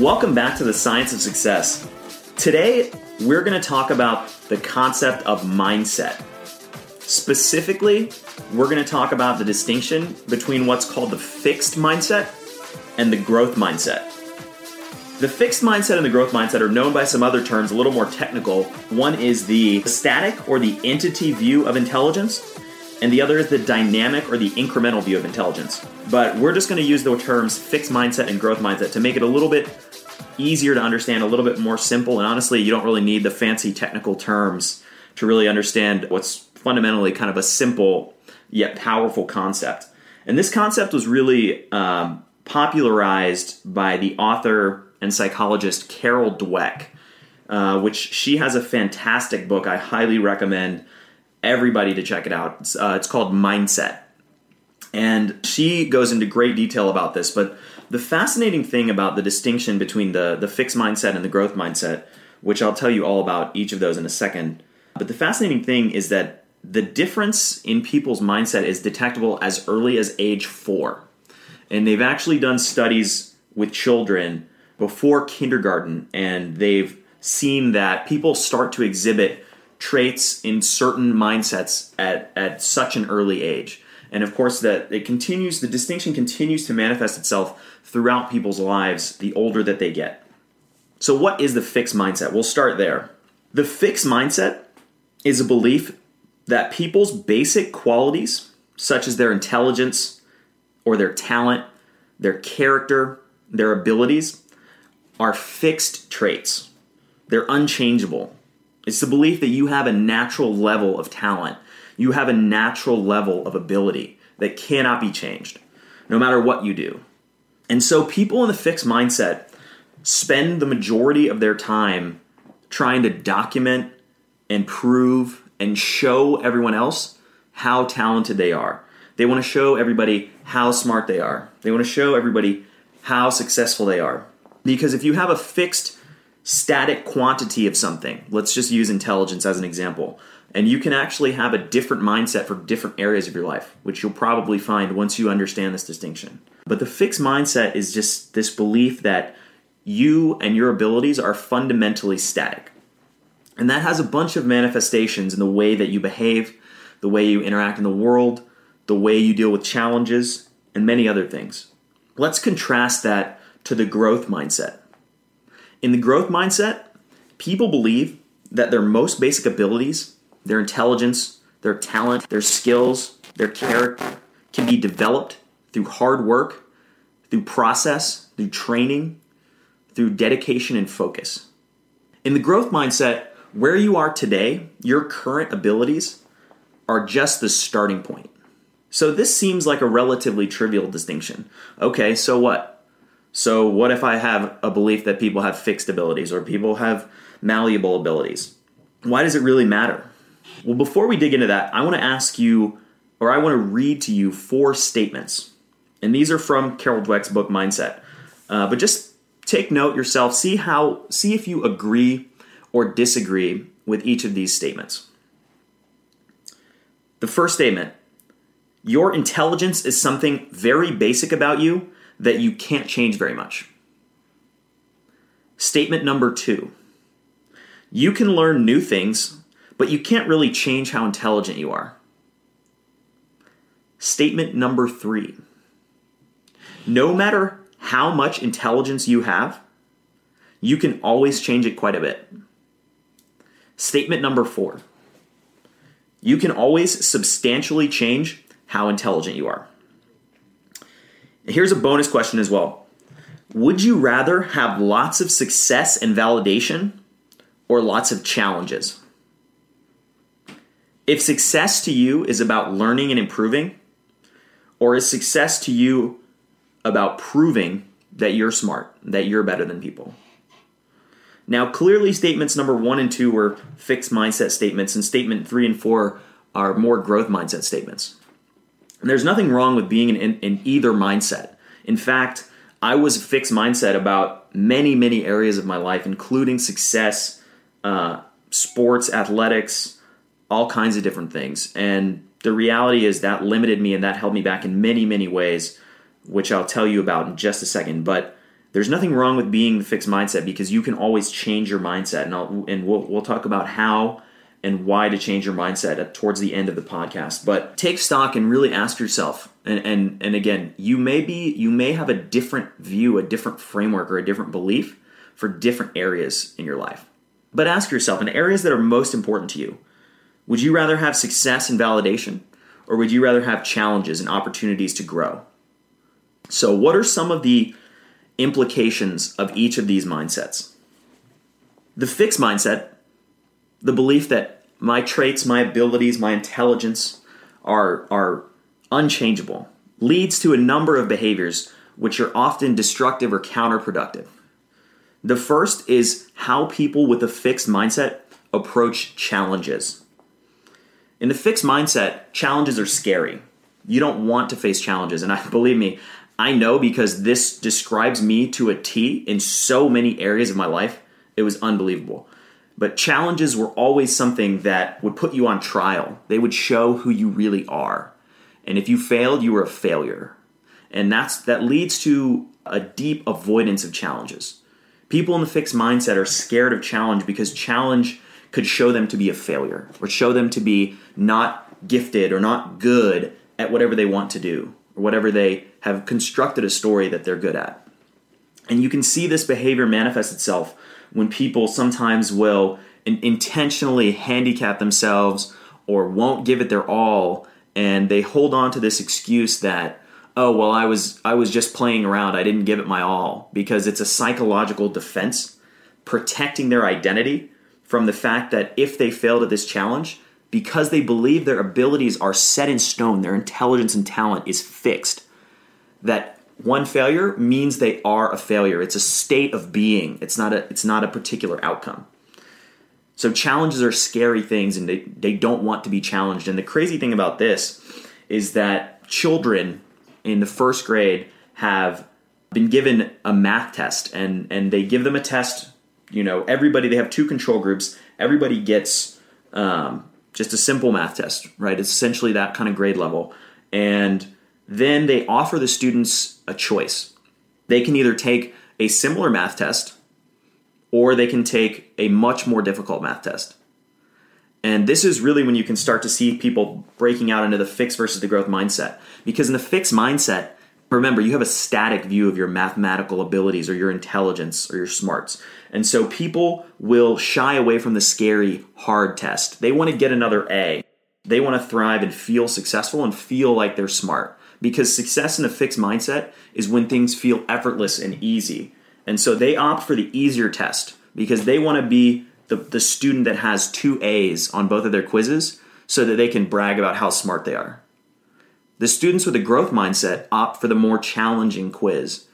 Welcome back to the Science of Success. Today, we're going to talk about the concept of mindset. Specifically, we're going to talk about the distinction between what's called the fixed mindset and the growth mindset. The fixed mindset and the growth mindset are known by some other terms, a little more technical. One is the static or the entity view of intelligence, and the other is the dynamic or the incremental view of intelligence. But we're just going to use the terms fixed mindset and growth mindset to make it a little bit easier to understand, a little bit more simple. And honestly, you don't really need the fancy technical terms to really understand what's fundamentally kind of a simple yet powerful concept. And this concept was really popularized by the author and psychologist Carol Dweck, which she has a fantastic book. I highly recommend everybody to check it out. It's called Mindset. And she goes into great detail about this. But the fascinating thing about the distinction between the fixed mindset and the growth mindset, which I'll tell you all about each of those in a second. But the fascinating thing is that the difference in people's mindset is detectable as early as age 4. And they've actually done studies with children before kindergarten. And they've seen that people start to exhibit traits in certain mindsets at such an early age. And of course, that it continues, the distinction continues to manifest itself throughout people's lives the older that they get. So what is the fixed mindset? We'll start there. The fixed mindset is a belief that people's basic qualities, such as their intelligence or their talent, their character, their abilities, are fixed traits. They're unchangeable. It's the belief that you have a natural level of talent. You have a natural level of ability that cannot be changed, no matter what you do. And so people in the fixed mindset spend the majority of their time trying to document and prove and show everyone else how talented they are. They want to show everybody how smart they are. They want to show everybody how successful they are. Because if you have a fixed static quantity of something, let's just use intelligence as an example, and you can actually have a different mindset for different areas of your life, which you'll probably find once you understand this distinction. But the fixed mindset is just this belief that you and your abilities are fundamentally static. And that has a bunch of manifestations in the way that you behave, the way you interact in the world, the way you deal with challenges, and many other things. Let's contrast that to the growth mindset. In the growth mindset, people believe that their most basic abilities, their intelligence, their talent, their skills, their character, can be developed through hard work, through process, through training, through dedication and focus. In the growth mindset, Where you are today, your current abilities are just the starting point. So this seems like a relatively trivial distinction. Okay, so what? So what if I have a belief that people have fixed abilities or people have malleable abilities? Why does it really matter? Well, before we dig into that, I want to ask you, or I want to read to you 4 statements. And these are from Carol Dweck's book, Mindset. But just take note yourself, see if you agree or disagree with each of these statements. The first statement, your intelligence is something very basic about you that you can't change very much. Statement number 2, you can learn new things, but you can't really change how intelligent you are. Statement number 3, no matter how much intelligence you have, you can always change it quite a bit. Statement number 4, you can always substantially change how intelligent you are. Here's a bonus question as well. Would you rather have lots of success and validation or lots of challenges? If success to you is about learning and improving, or is success to you about proving that you're smart, that you're better than people? Now, clearly statements number 1 and 2 were fixed mindset statements, and statement 3 and 4 are more growth mindset statements. And there's nothing wrong with being in either mindset. In fact, I was fixed mindset about many, many areas of my life, including success, sports, athletics, all kinds of different things. And the reality is that limited me and that held me back in many, many ways, which I'll tell you about in just a second. But there's nothing wrong with being the fixed mindset because you can always change your mindset. And we'll talk about how and why to change your mindset towards the end of the podcast. But take stock and really ask yourself. And again, you may have a different view, a different framework, or a different belief for different areas in your life. But ask yourself, in areas that are most important to you, would you rather have success and validation, or would you rather have challenges and opportunities to grow? So what are some of the implications of each of these mindsets? The fixed mindset, the belief that my traits, my abilities, my intelligence are unchangeable, leads to a number of behaviors which are often destructive or counterproductive. The first is how people with a fixed mindset approach challenges. In a fixed mindset, challenges are scary. You don't want to face challenges. And believe me, I know because this describes me to a T in so many areas of my life. It was unbelievable. But challenges were always something that would put you on trial. They would show who you really are. And if you failed, you were a failure. And that leads to a deep avoidance of challenges. People in the fixed mindset are scared of challenge because challenge could show them to be a failure or show them to be not gifted or not good at whatever they want to do or whatever they have constructed a story that they're good at. And you can see this behavior manifest itself when people sometimes will intentionally handicap themselves or won't give it their all, and they hold on to this excuse that, oh, well, I was just playing around, I didn't give it my all, because it's a psychological defense protecting their identity from the fact that if they failed at this challenge, because they believe their abilities are set in stone, their intelligence and talent is fixed, that one failure means they are a failure. It's a state of being. It's not a particular outcome. So challenges are scary things, and they don't want to be challenged. And the crazy thing about this is that children in the first grade have been given a math test, and they give them a test. You know, everybody, they have 2 control groups. Everybody gets just a simple math test, right? It's essentially that kind of grade level. And then they offer the students a choice. They can either take a similar math test or they can take a much more difficult math test. And this is really when you can start to see people breaking out into the fixed versus the growth mindset. Because in the fixed mindset, remember, you have a static view of your mathematical abilities or your intelligence or your smarts. And so people will shy away from the scary, hard test. They want to get another A. They want to thrive and feel successful and feel like they're smart. Because success in a fixed mindset is when things feel effortless and easy. And so they opt for the easier test because they want to be the student that has 2 A's on both of their quizzes so that they can brag about how smart they are. The students with a growth mindset opt for the more challenging quiz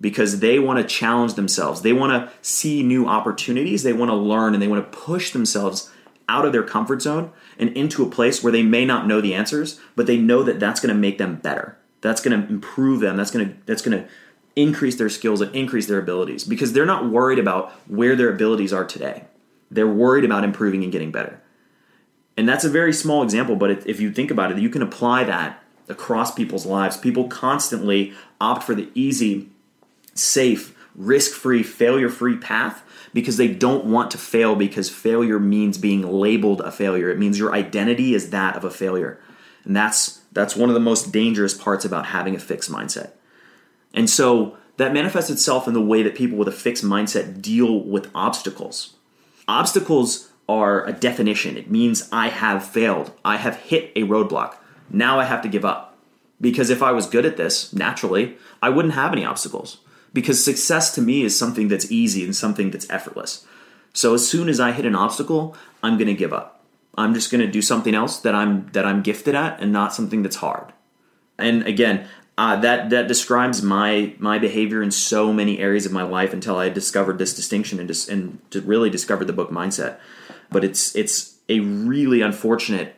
because they want to challenge themselves. They want to see new opportunities. They want to learn, and they want to push themselves out of their comfort zone and into a place where they may not know the answers, but they know that that's going to make them better. That's going to improve them. That's going to increase their skills and increase their abilities, because they're not worried about where their abilities are today. They're worried about improving and getting better. And that's a very small example, but if you think about it, you can apply that across people's lives. People constantly opt for the easy, safe, risk-free, failure-free path because they don't want to fail, because failure means being labeled a failure. It means your identity is that of a failure. And that's one of the most dangerous parts about having a fixed mindset. And so that manifests itself in the way that people with a fixed mindset deal with obstacles. Obstacles are a definition. It means I have failed. I have hit a roadblock. Now I have to give up. Because if I was good at this, naturally, I wouldn't have any obstacles. Because success to me is something that's easy and something that's effortless. So as soon as I hit an obstacle, I'm going to give up. I'm just going to do something else that I'm gifted at, and not something that's hard. And again, that describes my behavior in so many areas of my life until I discovered this distinction and really discovered the book Mindset. But it's a really unfortunate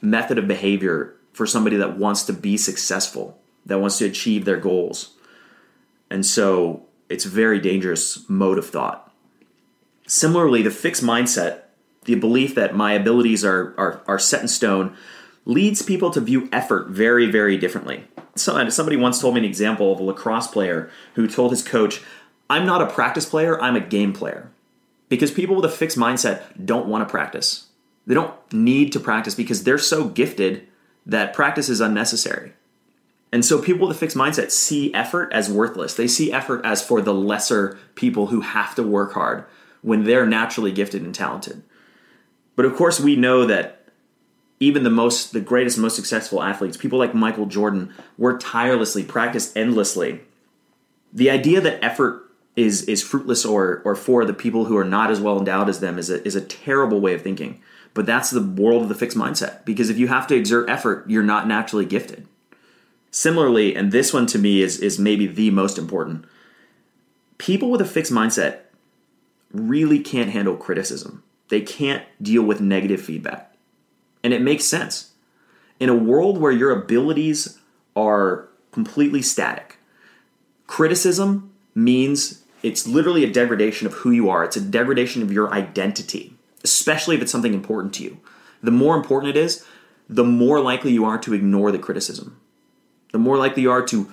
method of behavior for somebody that wants to be successful, that wants to achieve their goals. And so it's a very dangerous mode of thought. Similarly, the fixed mindset, the belief that my abilities are set in stone, leads people to view effort very, very differently. Somebody once told me an example of a lacrosse player who told his coach, "I'm not a practice player, I'm a game player." Because people with a fixed mindset don't want to practice. They don't need to practice because they're so gifted that practice is unnecessary. And so people with a fixed mindset see effort as worthless. They see effort as for the lesser people who have to work hard when they're naturally gifted and talented. But of course, we know that even the greatest, most successful athletes, people like Michael Jordan, work tirelessly, practice endlessly. The idea that effort is fruitless or for the people who are not as well endowed as them is a terrible way of thinking. But that's the world of the fixed mindset, because if you have to exert effort, you're not naturally gifted. Similarly, and this one to me is maybe the most important, people with a fixed mindset really can't handle criticism. They can't deal with negative feedback. And it makes sense. In a world where your abilities are completely static, criticism means it's literally a degradation of who you are. It's a degradation of your identity, especially if it's something important to you. The more important it is, the more likely you are to ignore the criticism. The more likely you are to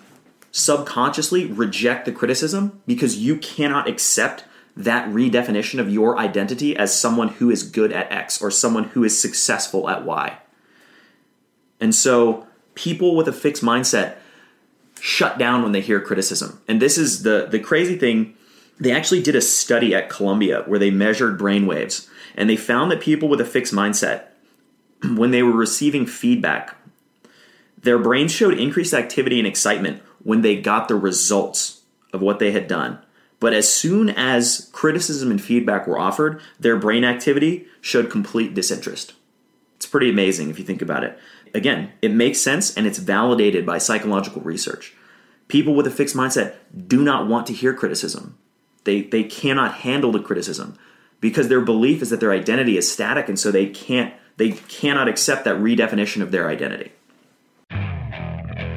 subconsciously reject the criticism, because you cannot accept that redefinition of your identity as someone who is good at X or someone who is successful at Y. And so people with a fixed mindset shut down when they hear criticism. And this is the crazy thing. They actually did a study at Columbia where they measured brainwaves, and they found that people with a fixed mindset, when they were receiving feedback, their brains showed increased activity and excitement when they got the results of what they had done. But as soon as criticism and feedback were offered, their brain activity showed complete disinterest. It's pretty amazing if you think about it. Again, it makes sense, and it's validated by psychological research. People with a fixed mindset do not want to hear criticism. They cannot handle the criticism, because their belief is that their identity is static, and so they cannot accept that redefinition of their identity.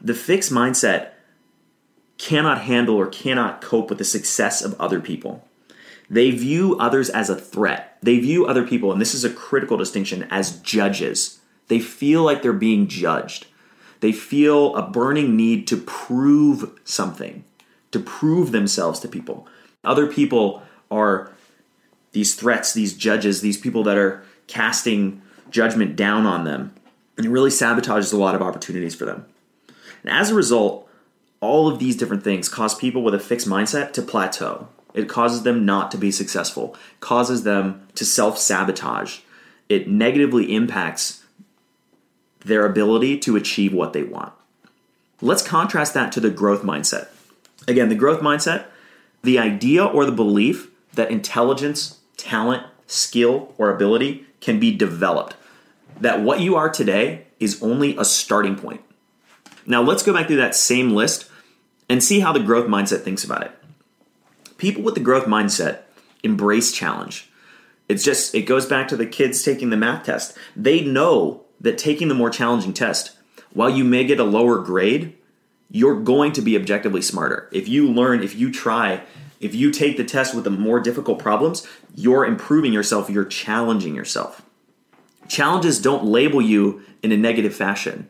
the fixed mindset cannot handle or cannot cope with the success of other people. They view others as a threat. They view other people, and this is a critical distinction, as judges. They feel like they're being judged. They feel a burning need to prove something, to prove themselves to people. Other people are these threats, these judges, these people that are casting judgment down on them. And it really sabotages a lot of opportunities for them. And as a result, all of these different things cause people with a fixed mindset to plateau. It causes them not to be successful, causes them to self-sabotage. It negatively impacts their ability to achieve what they want. Let's contrast that to the growth mindset. Again, the growth mindset, the idea or the belief that intelligence, talent, skill, or ability can be developed, that what you are today is only a starting point. Now let's go back through that same list and see how the growth mindset thinks about it. People with the growth mindset embrace challenge. It goes back to the kids taking the math test. They know that taking the more challenging test, while you may get a lower grade, you're going to be objectively smarter. If you learn, if you try, if you take the test with the more difficult problems, you're improving yourself, you're challenging yourself. Challenges don't label you in a negative fashion.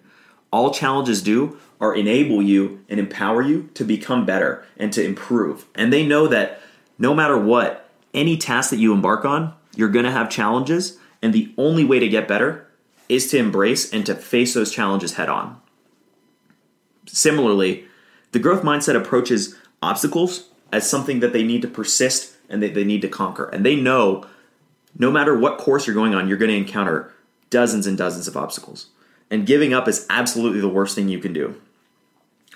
All challenges do are enable you and empower you to become better and to improve. And they know that no matter what, any task that you embark on, you're going to have challenges. And the only way to get better is to embrace and to face those challenges head on. Similarly, the growth mindset approaches obstacles as something that they need to persist and that they need to conquer. And they know no matter what course you're going on, you're going to encounter dozens and dozens of obstacles. And giving up is absolutely the worst thing you can do.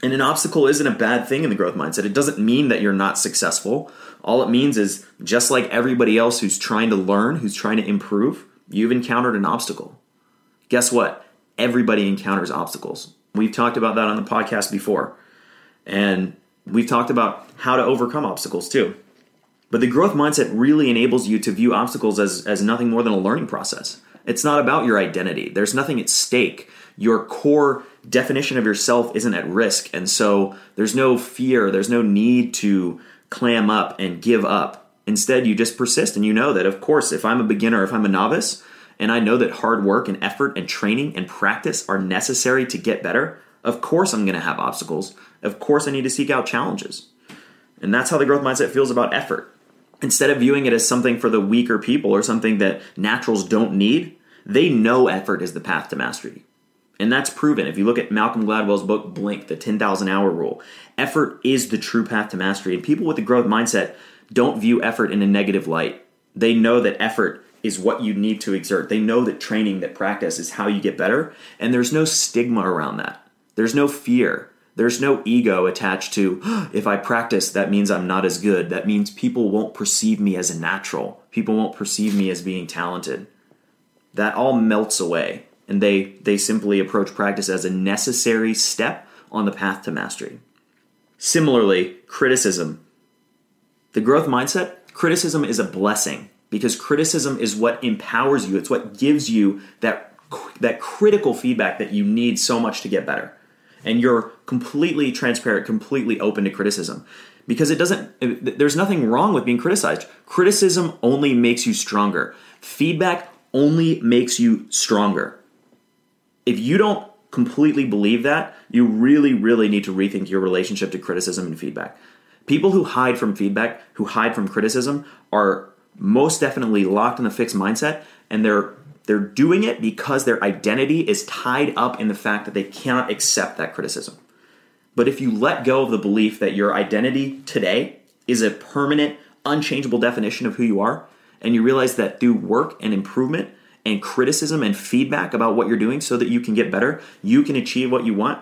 And an obstacle isn't a bad thing in the growth mindset. It doesn't mean that you're not successful. All it means is just like everybody else who's trying to learn, who's trying to improve, you've encountered an obstacle. Guess what? Everybody encounters obstacles. We've talked about that on the podcast before. And we've talked about how to overcome obstacles too. But the growth mindset really enables you to view obstacles as nothing more than a learning process. It's not about your identity. There's nothing at stake. Your core definition of yourself isn't at risk. And so there's no fear. There's no need to clam up and give up. Instead, you just persist. And you know that, of course, if I'm a beginner, if I'm a novice, and I know that hard work and effort and training and practice are necessary to get better, of course I'm going to have obstacles. Of course I need to seek out challenges. And that's how the growth mindset feels about effort. instead of viewing it as something for the weaker people or something that naturals don't need, they know effort is the path to mastery. And that's proven. If you look at Malcolm Gladwell's book, Blink, the 10,000 hour rule, effort is the true path to mastery. And people with a growth mindset don't view effort in a negative light. They know that effort is what you need to exert. They know that training, that practice is how you get better. And there's no stigma around that. There's no fear. There's no ego attached to, oh, if I practice, that means I'm not as good. That means people won't perceive me as a natural. People won't perceive me as being talented. That all melts away. And they simply approach practice as a necessary step on the path to mastery. Similarly, criticism. The growth mindset, criticism is a blessing because criticism is what empowers you. It's what gives you that critical feedback that you need so much to get better. And you're completely transparent, completely open to criticism because there's nothing wrong with being criticized. Criticism only makes you stronger. Feedback only makes you stronger. If you don't completely believe that, you really, really need to rethink your relationship to criticism and feedback. People who hide from feedback, who hide from criticism, are most definitely locked in a fixed mindset, and they're doing it because their identity is tied up in the fact that they cannot accept that criticism. But if you let go of the belief that your identity today is a permanent, unchangeable definition of who you are, and you realize that through work and improvement and criticism and feedback about what you're doing so that you can get better, you can achieve what you want,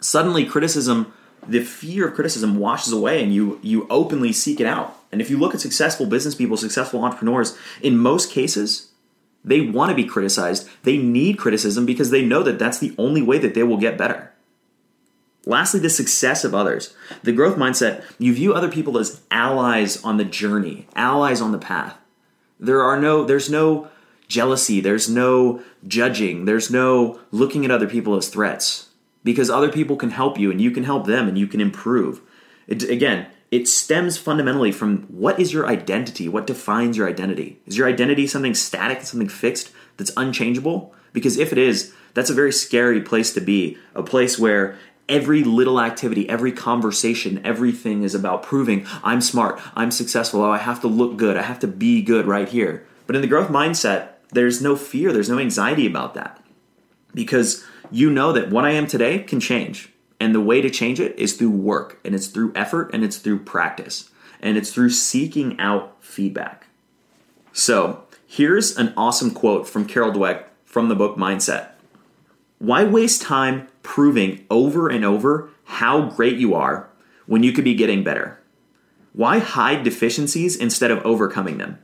suddenly criticism, the fear of criticism washes away and you openly seek it out. And if you look at successful business people, successful entrepreneurs, in most cases, they want to be criticized. They need criticism because they know that that's the only way that they will get better. Lastly, the success of others. The growth mindset, you view other people as allies on the journey, allies on the path. There's no jealousy. There's no judging. There's no looking at other people as threats because other people can help you and you can help them and you can improve. It stems fundamentally from what is your identity? What defines your identity? Is your identity something static, something fixed that's unchangeable? Because if it is, that's a very scary place to be, a place where every little activity, every conversation, everything is about proving I'm smart, I'm successful, oh, I have to look good, I have to be good right here. But in the growth mindset, there's no fear, there's no anxiety about that because you know that what I am today can change. And the way to change it is through work, and it's through effort, and it's through practice, and it's through seeking out feedback. So here's an awesome quote from Carol Dweck from the book Mindset. Why waste time proving over and over how great you are when you could be getting better? Why hide deficiencies instead of overcoming them?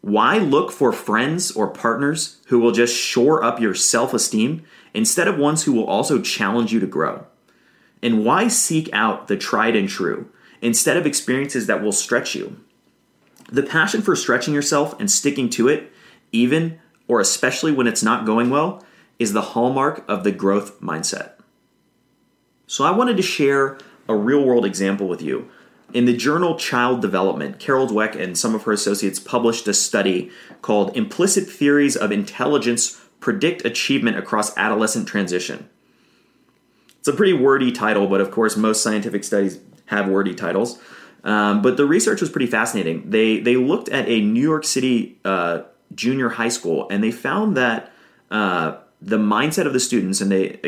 Why look for friends or partners who will just shore up your self-esteem instead of ones who will also challenge you to grow? And why seek out the tried and true instead of experiences that will stretch you? The passion for stretching yourself and sticking to it, even or especially when it's not going well, is the hallmark of the growth mindset. So I wanted to share a real-world example with you. In the journal Child Development, Carol Dweck and some of her associates published a study called Implicit Theories of Intelligence Predict Achievement Across Adolescent Transition. It's a pretty wordy title, but of course most scientific studies have wordy titles. But the research was pretty fascinating. They looked at a New York City junior high school, and they found that the mindset of the students, and they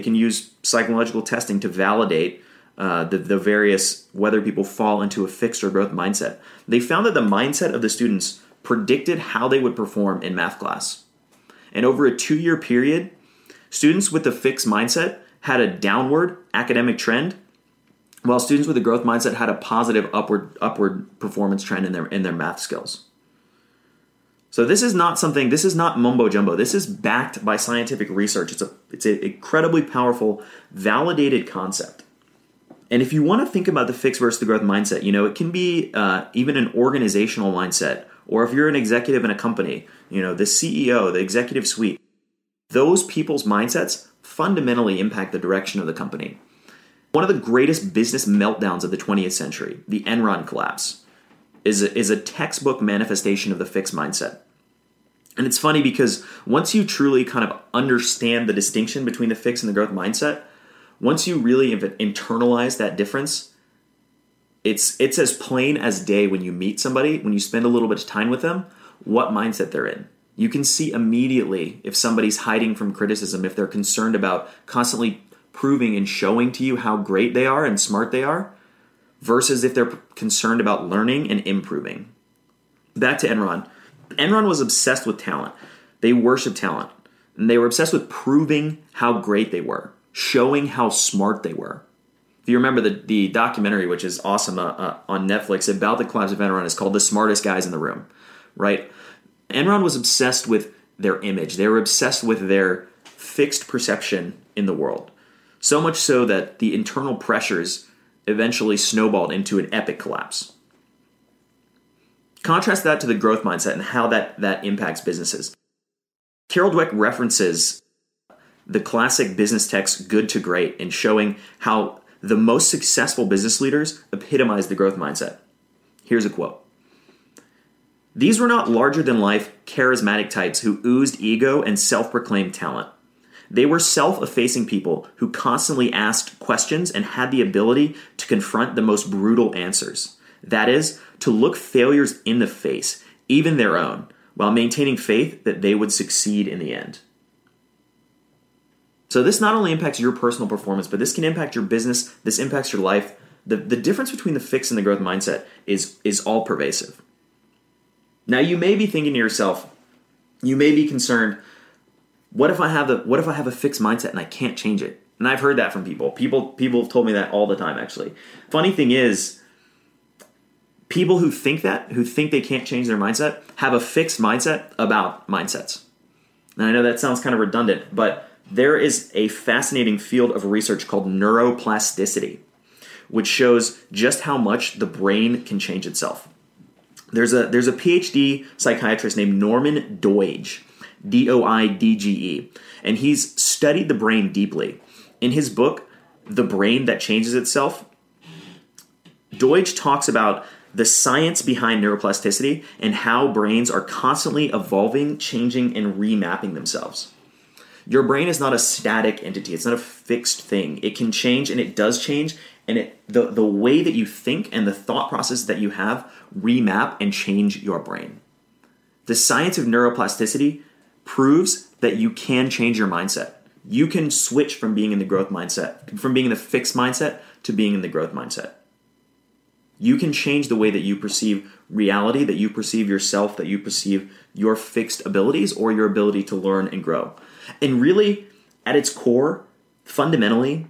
can use psychological testing to validate the various, whether people fall into a fixed or growth mindset. They found that the mindset of the students predicted how they would perform in math class. And over a 2-year period, students with a fixed mindset had a downward academic trend, while students with a growth mindset had a positive upward performance trend in their math skills. So this is not mumbo jumbo. This is backed by scientific research. It's an incredibly powerful, validated concept. And if you want to think about the fixed versus the growth mindset, it can be even an organizational mindset, or if you're an executive in a company, the CEO, the executive suite, those people's mindsets fundamentally impact the direction of the company. One of the greatest business meltdowns of the 20th century, the Enron collapse, is a textbook manifestation of the fixed mindset. And it's funny because once you truly kind of understand the distinction between the fixed and the growth mindset, once you really internalize that difference, It's as plain as day when you meet somebody, when you spend a little bit of time with them, what mindset they're in. You can see immediately if somebody's hiding from criticism, if they're concerned about constantly proving and showing to you how great they are and smart they are, versus if they're concerned about learning and improving. Back to Enron. Enron was obsessed with talent. They worshiped talent. And they were obsessed with proving how great they were, showing how smart they were. If you remember the documentary, which is awesome on Netflix, about the collapse of Enron, is called The Smartest Guys in the Room, right? Enron was obsessed with their image. They were obsessed with their fixed perception in the world. So much so that the internal pressures eventually snowballed into an epic collapse. Contrast that to the growth mindset and how that impacts businesses. Carol Dweck references the classic business text, Good to Great, in showing how the most successful business leaders epitomize the growth mindset. Here's a quote. "These were not larger-than-life, charismatic types who oozed ego and self-proclaimed talent. They were self-effacing people who constantly asked questions and had the ability to confront the most brutal answers. That is, to look failures in the face, even their own, while maintaining faith that they would succeed in the end." So this not only impacts your personal performance, but this can impact your business, this impacts your life. The difference between the fixed and the growth mindset is all-pervasive. Now, you may be thinking to yourself, you may be concerned, what if I have a fixed mindset and I can't change it? And I've heard that from people. People have told me that all the time, actually. Funny thing is, people who think that, who think they can't change their mindset, have a fixed mindset about mindsets. And I know that sounds kind of redundant, but there is a fascinating field of research called neuroplasticity, which shows just how much the brain can change itself. There's a PhD psychiatrist named Norman Doidge, D-O-I-D-G-E, and he's studied the brain deeply. In his book, The Brain That Changes Itself, Doidge talks about the science behind neuroplasticity and how brains are constantly evolving, changing, and remapping themselves. Your brain is not a static entity. It's not a fixed thing. It can change, and it does change. And the way that you think and the thought process that you have remap and change your brain. The science of neuroplasticity proves that you can change your mindset. You can switch from being in the growth mindset, from being in the fixed mindset to being in the growth mindset. You can change the way that you perceive reality, that you perceive yourself, that you perceive your fixed abilities or your ability to learn and grow. And really, at its core, fundamentally,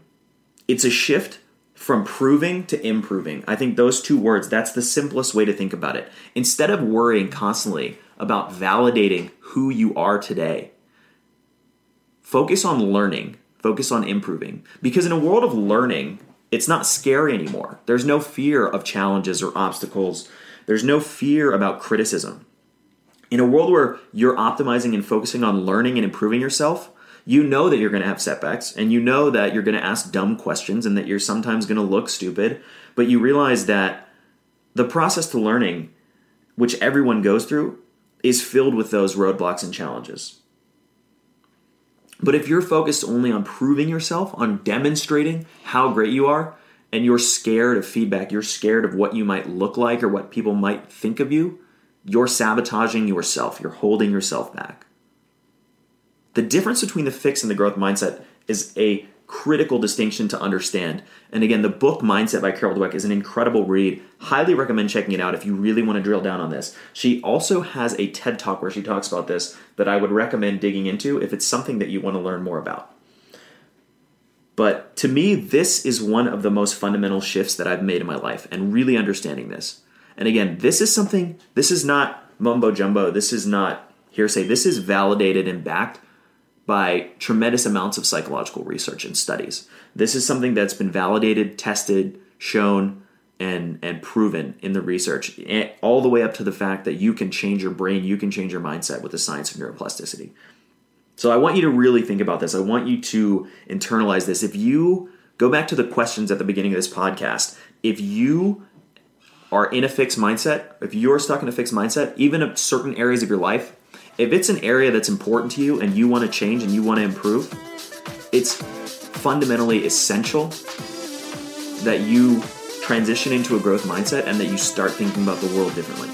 it's a shift from proving to improving. I think those two words, that's the simplest way to think about it. Instead of worrying constantly about validating who you are today, focus on learning, focus on improving. Because in a world of learning, it's not scary anymore. There's no fear of challenges or obstacles. There's no fear about criticism. In a world where you're optimizing and focusing on learning and improving yourself, you know that you're going to have setbacks, and you know that you're going to ask dumb questions and that you're sometimes going to look stupid, but you realize that the process to learning, which everyone goes through, is filled with those roadblocks and challenges. But if you're focused only on proving yourself, on demonstrating how great you are, and you're scared of feedback, you're scared of what you might look like or what people might think of you, you're sabotaging yourself, you're holding yourself back. The difference between the fixed and the growth mindset is a critical distinction to understand. And again, the book Mindset by Carol Dweck is an incredible read. Highly recommend checking it out if you really want to drill down on this. She also has a TED Talk where she talks about this that I would recommend digging into if it's something that you want to learn more about. But to me, this is one of the most fundamental shifts that I've made in my life, and really understanding this. And again, this is not mumbo jumbo. This is not hearsay. This is validated and backed by tremendous amounts of psychological research and studies. This is something that's been validated, tested, shown, and proven in the research, all the way up to the fact that you can change your brain, you can change your mindset with the science of neuroplasticity. So I want you to really think about this. I want you to internalize this. If you go back to the questions at the beginning of this podcast, if you are in a fixed mindset, if you're stuck in a fixed mindset, even in certain areas of your life, if it's an area that's important to you and you want to change and you want to improve, it's fundamentally essential that you transition into a growth mindset and that you start thinking about the world differently.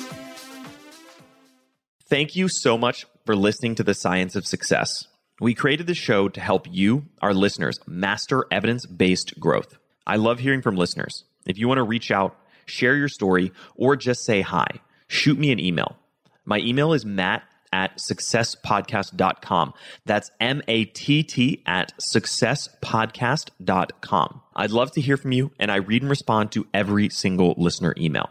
Thank you so much for listening to The Science of Success. We created this show to help you, our listeners, master evidence-based growth. I love hearing from listeners. If you want to reach out, share your story, or just say hi, shoot me an email. My email is matt@successpodcast.com. That's matt@successpodcast.com. I'd love to hear from you, and I read and respond to every single listener email.